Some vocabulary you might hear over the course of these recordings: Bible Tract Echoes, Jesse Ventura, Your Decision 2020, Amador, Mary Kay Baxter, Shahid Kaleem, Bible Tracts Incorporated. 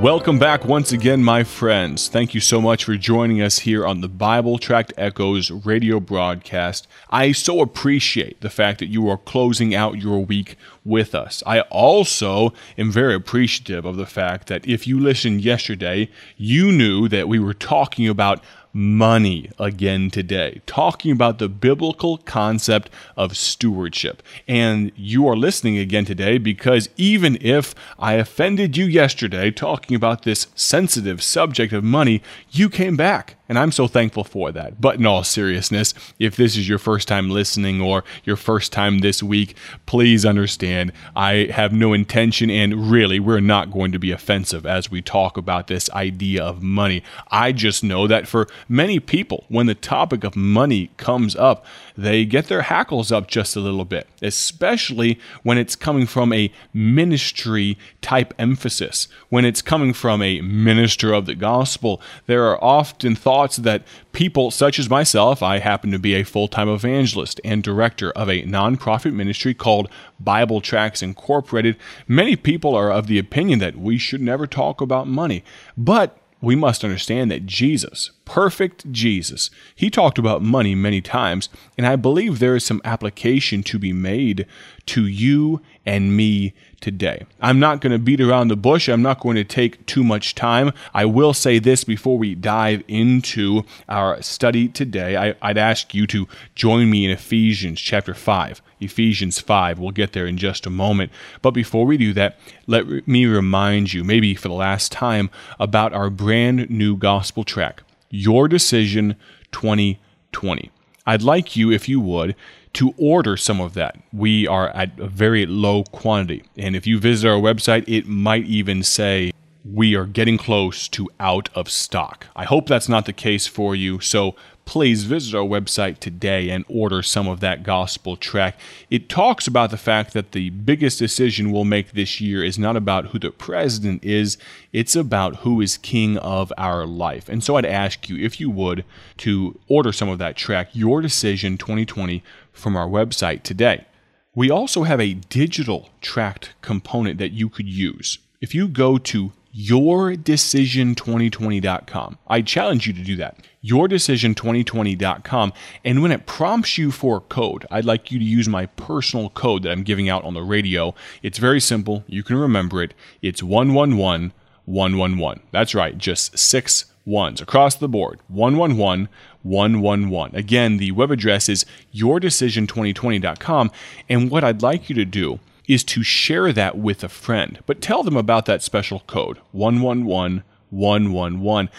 Welcome back once again, my friends. Thank you so much for joining us here on the Bible Tract Echoes radio broadcast. I so appreciate the fact that you are closing out your week with us. I also am very appreciative of the fact that if you listened yesterday, you knew that we were talking about money again today, talking about the biblical concept of stewardship. And you are listening again today because even if I offended you yesterday talking about this sensitive subject of money, you came back. And I'm so thankful for that. But in all seriousness, if this is your first time listening or your first time this week, please understand I have no intention, and really we're not going to be offensive as we talk about this idea of money. I just know that for many people, when the topic of money comes up, they get their hackles up just a little bit, especially when it's coming from a ministry type emphasis. When it's coming from a minister of the gospel, there are often thoughts that people such as myself, I happen to be a full-time evangelist and director of a nonprofit ministry called Bible Tracts Incorporated. Many people are of the opinion that we should never talk about money, but we must understand that Jesus, perfect Jesus, he talked about money many times, and I believe there is some application to be made to you and me today. I'm not going to beat around the bush. I'm not going to take too much time. I will say this before we dive into our study today. I'd ask you to join me in Ephesians chapter 5. Ephesians 5. We'll get there in just a moment. But before we do that, let me remind you, maybe for the last time, about our brand new gospel track, Your Decision 2020. I'd like you, if you would, to order some of that. We are at a very low quantity. And if you visit our website, it might even say we are getting close to out of stock. I hope that's not the case for you. So please visit our website today and order some of that gospel track. It talks about the fact that the biggest decision we'll make this year is not about who the president is, it's about who is king of our life. And so I'd ask you, if you would, to order some of that track, Your Decision 2020, from our website today. We also have a digital tract component that you could use. If you go to yourdecision2020.com. I challenge you to do that. yourdecision2020.com. And when it prompts you for a code, I'd like you to use my personal code that I'm giving out on the radio. It's very simple. You can remember it. It's 111111. That's right. Just 6 ones across the board. 111111. Again, the web address is yourdecision2020.com. And what I'd like you to do is to share that with a friend, but tell them about that special code, 111111.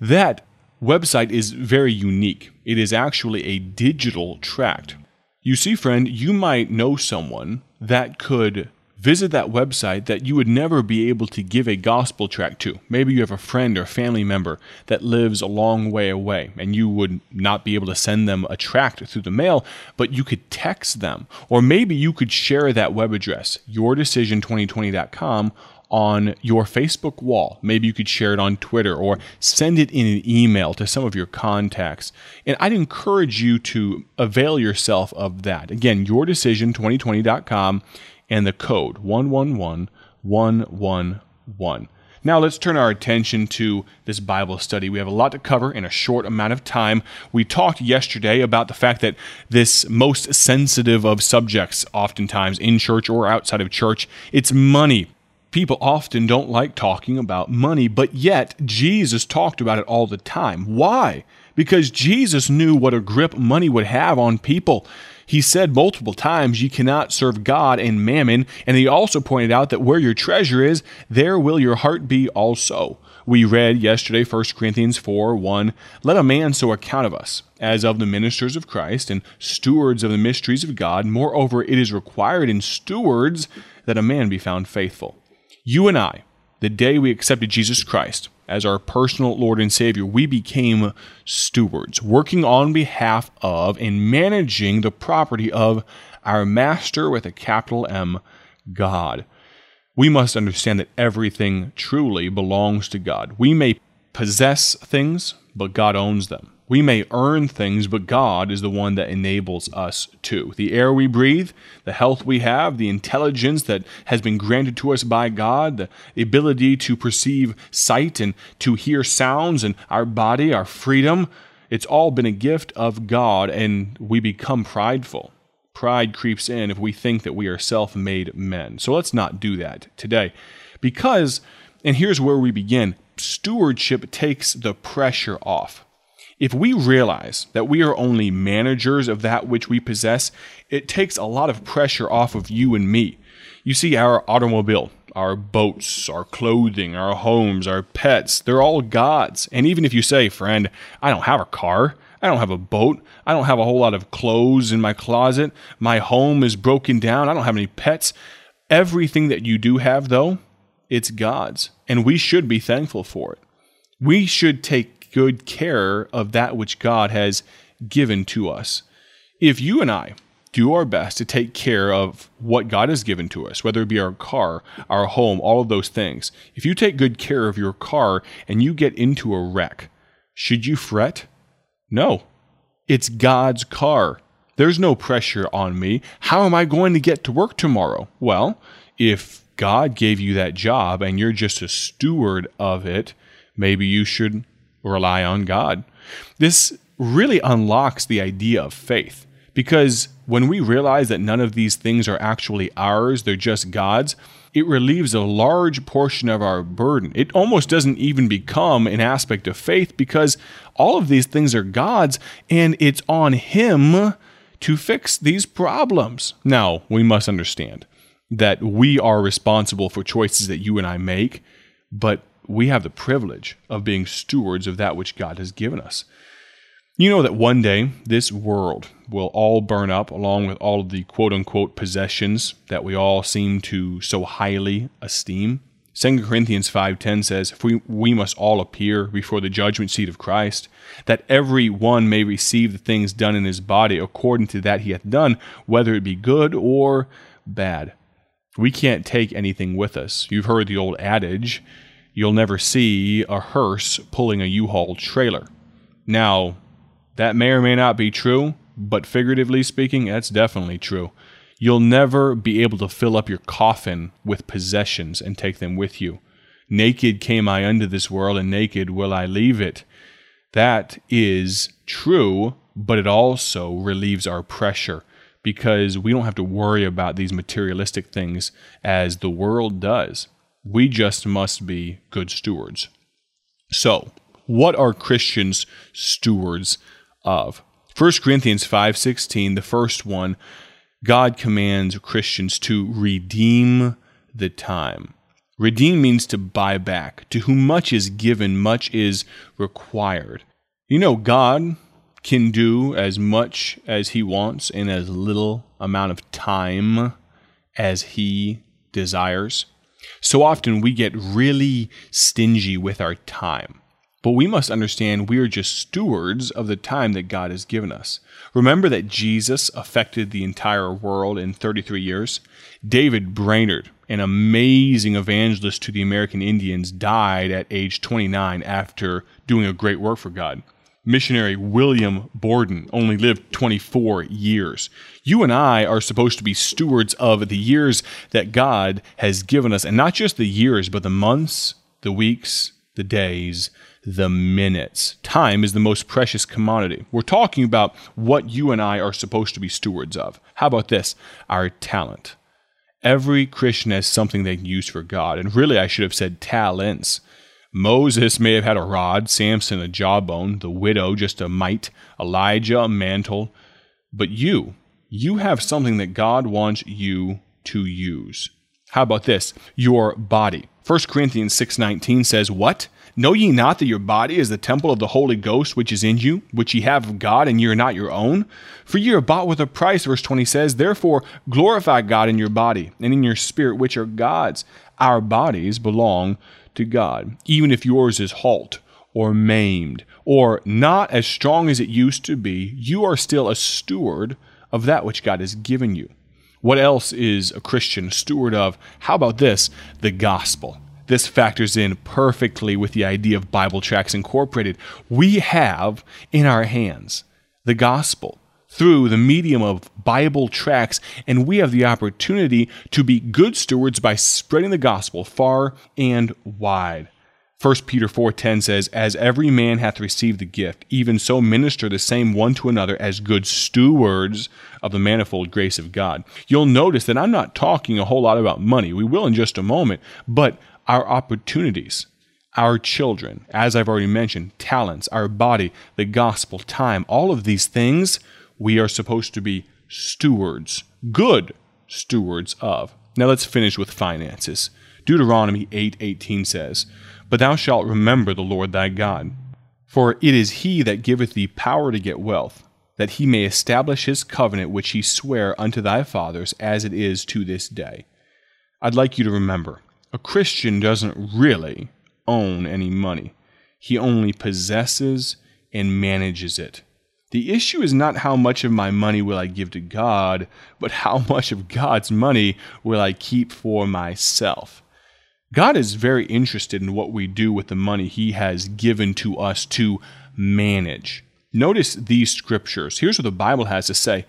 That website is very unique. It is actually a digital tract. You see, friend, you might know someone that could visit that website that you would never be able to give a gospel tract to. Maybe you have a friend or family member that lives a long way away, and you would not be able to send them a tract through the mail, but you could text them. Or maybe you could share that web address, yourdecision2020.com, on your Facebook wall. Maybe you could share it on Twitter or send it in an email to some of your contacts. And I'd encourage you to avail yourself of that. Again, yourdecision2020.com. and the code, 111111. Now let's turn our attention to this Bible study. We have a lot to cover in a short amount of time. We talked yesterday about the fact that this most sensitive of subjects, oftentimes in church or outside of church, it's money. People often don't like talking about money, but yet Jesus talked about it all the time. Why? Because Jesus knew what a grip money would have on people. He said multiple times, you cannot serve God and mammon, and he also pointed out that where your treasure is, there will your heart be also. We read yesterday 1 Corinthians 4:1, let a man so account of us, as of the ministers of Christ and stewards of the mysteries of God. Moreover, it is required in stewards that a man be found faithful. You and I, the day we accepted Jesus Christ as our personal Lord and Savior, we became stewards, working on behalf of and managing the property of our master with a capital M, God. We must understand that everything truly belongs to God. We may possess things, but God owns them. We may earn things, but God is the one that enables us to. The air we breathe, the health we have, the intelligence that has been granted to us by God, the ability to perceive sight and to hear sounds, and our body, our freedom, it's all been a gift of God, and we become prideful. Pride creeps in if we think that we are self-made men. So let's not do that today. Because, and here's where we begin, stewardship takes the pressure off. If we realize that we are only managers of that which we possess, it takes a lot of pressure off of you and me. You see, our automobile, our boats, our clothing, our homes, our pets, they're all God's. And even if you say, friend, I don't have a car, I don't have a boat, I don't have a whole lot of clothes in my closet, my home is broken down, I don't have any pets. Everything that you do have, though, it's God's. And we should be thankful for it. We should take good care of that which God has given to us. If you and I do our best to take care of what God has given to us, whether it be our car, our home, all of those things, if you take good care of your car and you get into a wreck, should you fret? No. It's God's car. There's no pressure on me. How am I going to get to work tomorrow? Well, if God gave you that job and you're just a steward of it, maybe you should rely on God. This really unlocks the idea of faith, because when we realize that none of these things are actually ours, they're just God's, it relieves a large portion of our burden. It almost doesn't even become an aspect of faith, because all of these things are God's and it's on Him to fix these problems. Now, we must understand that we are responsible for choices that you and I make, but we have the privilege of being stewards of that which God has given us. You know that one day this world will all burn up, along with all of the quote-unquote possessions that we all seem to so highly esteem. 2 Corinthians 5:10 says, "For we must all appear before the judgment seat of Christ, that every one may receive the things done in his body according to that he hath done, whether it be good or bad." We can't take anything with us. You've heard the old adage, you'll never see a hearse pulling a U-Haul trailer. Now, that may or may not be true, but figuratively speaking, that's definitely true. You'll never be able to fill up your coffin with possessions and take them with you. Naked came I unto this world, and naked will I leave it. That is true, but it also relieves our pressure, because we don't have to worry about these materialistic things as the world does. We just must be good stewards. So, what are Christians stewards of? 1 Corinthians 5:16, the first one, God commands Christians to redeem the time. Redeem means to buy back. To whom much is given, much is required. You know, God can do as much as He wants in as little amount of time as He desires. So often we get really stingy with our time, but we must understand we are just stewards of the time that God has given us. Remember that Jesus affected the entire world in 33 years. David Brainerd, an amazing evangelist to the American Indians, died at age 29 after doing a great work for God. Missionary William Borden only lived 24 years. You and I are supposed to be stewards of the years that God has given us, and not just the years, but the months, the weeks, the days, the minutes. Time is the most precious commodity. We're talking about what you and I are supposed to be stewards of. How about this? Our talent. Every Christian has something they can use for God, and really I should have said talents. Moses may have had a rod, Samson a jawbone, the widow just a mite, Elijah a mantle. But you have something that God wants you to use. How about this? Your body. 1 Corinthians 6:19 says, "What? Know ye not that your body is the temple of the Holy Ghost which is in you, which ye have of God, and ye are not your own? For ye are bought with a price," verse 20 says, "Therefore glorify God in your body, and in your spirit which are God's." Our bodies belong to God, even if yours is halt or maimed or not as strong as it used to be. You are still a steward of that which God has given you. What else is a Christian steward of? How about this? The gospel. this factors in perfectly with the idea of Bible Tracts Incorporated. We have in our hands the gospel through the medium of Bible tracts, and we have the opportunity to be good stewards by spreading the gospel far and wide. 1 Peter 4:10 says, "As every man hath received the gift, even so minister the same one to another as good stewards of the manifold grace of God." You'll notice that I'm not talking a whole lot about money. We will in just a moment. But our opportunities, our children, as I've already mentioned, talents, our body, the gospel, time, all of these things we are supposed to be stewards, good stewards of. Now let's finish with finances. Deuteronomy 8:18 says, "But thou shalt remember the Lord thy God, for it is he that giveth thee power to get wealth, that he may establish his covenant which he sware unto thy fathers, as it is to this day." I'd like you to remember, a Christian doesn't really own any money. He only possesses and manages it. The issue is not how much of my money will I give to God, but how much of God's money will I keep for myself. God is very interested in what we do with the money He has given to us to manage. Notice these scriptures. Here's what the Bible has to say.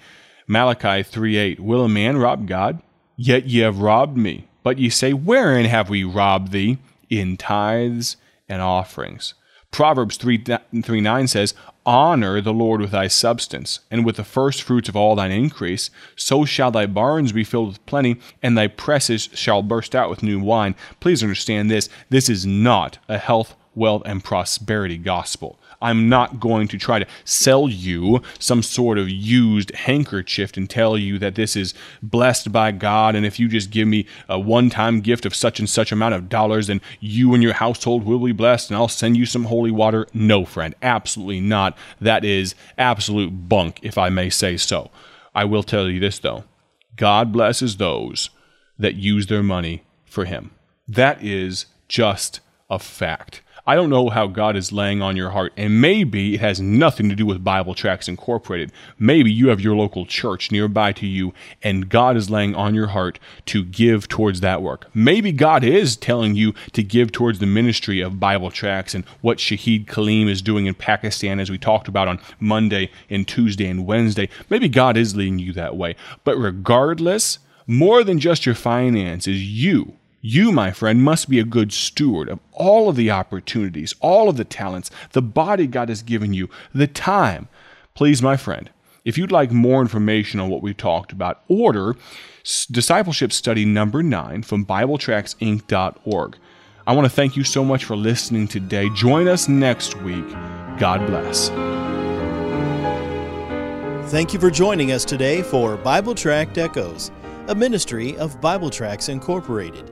Malachi 3:8, "Will a man rob God? Yet ye have robbed me. But ye say, Wherein have we robbed thee? In tithes and offerings." Proverbs 3:9 says, "Honor the Lord with thy substance, and with the first fruits of all thine increase. So shall thy barns be filled with plenty, and thy presses shall burst out with new wine." Please understand this. This is not a health, wealth, and prosperity gospel. I'm not going to try to sell you some sort of used handkerchief and tell you that this is blessed by God, and if you just give me a one-time gift of such and such amount of dollars, then you and your household will be blessed, and I'll send you some holy water. No, friend, absolutely not. That is absolute bunk, if I may say so. I will tell you this, though. God blesses those that use their money for Him. That is just a fact. I don't know how God is laying on your heart, and maybe it has nothing to do with Bible Tracts Incorporated. Maybe you have your local church nearby to you, and God is laying on your heart to give towards that work. Maybe God is telling you to give towards the ministry of Bible Tracts and what Shahid Kaleem is doing in Pakistan, as we talked about on Monday and Tuesday and Wednesday. Maybe God is leading you that way. But regardless, more than just your finances, you, my friend, must be a good steward of all of the opportunities, all of the talents, the body God has given you, the time. Please, my friend, if you'd like more information on what we've talked about, order Discipleship Study Number 9 from BibleTractsInc.org. I want to thank you so much for listening today. Join us next week. God bless. Thank you for joining us today for Bible Tract Echoes, a ministry of Bible Tracts Incorporated.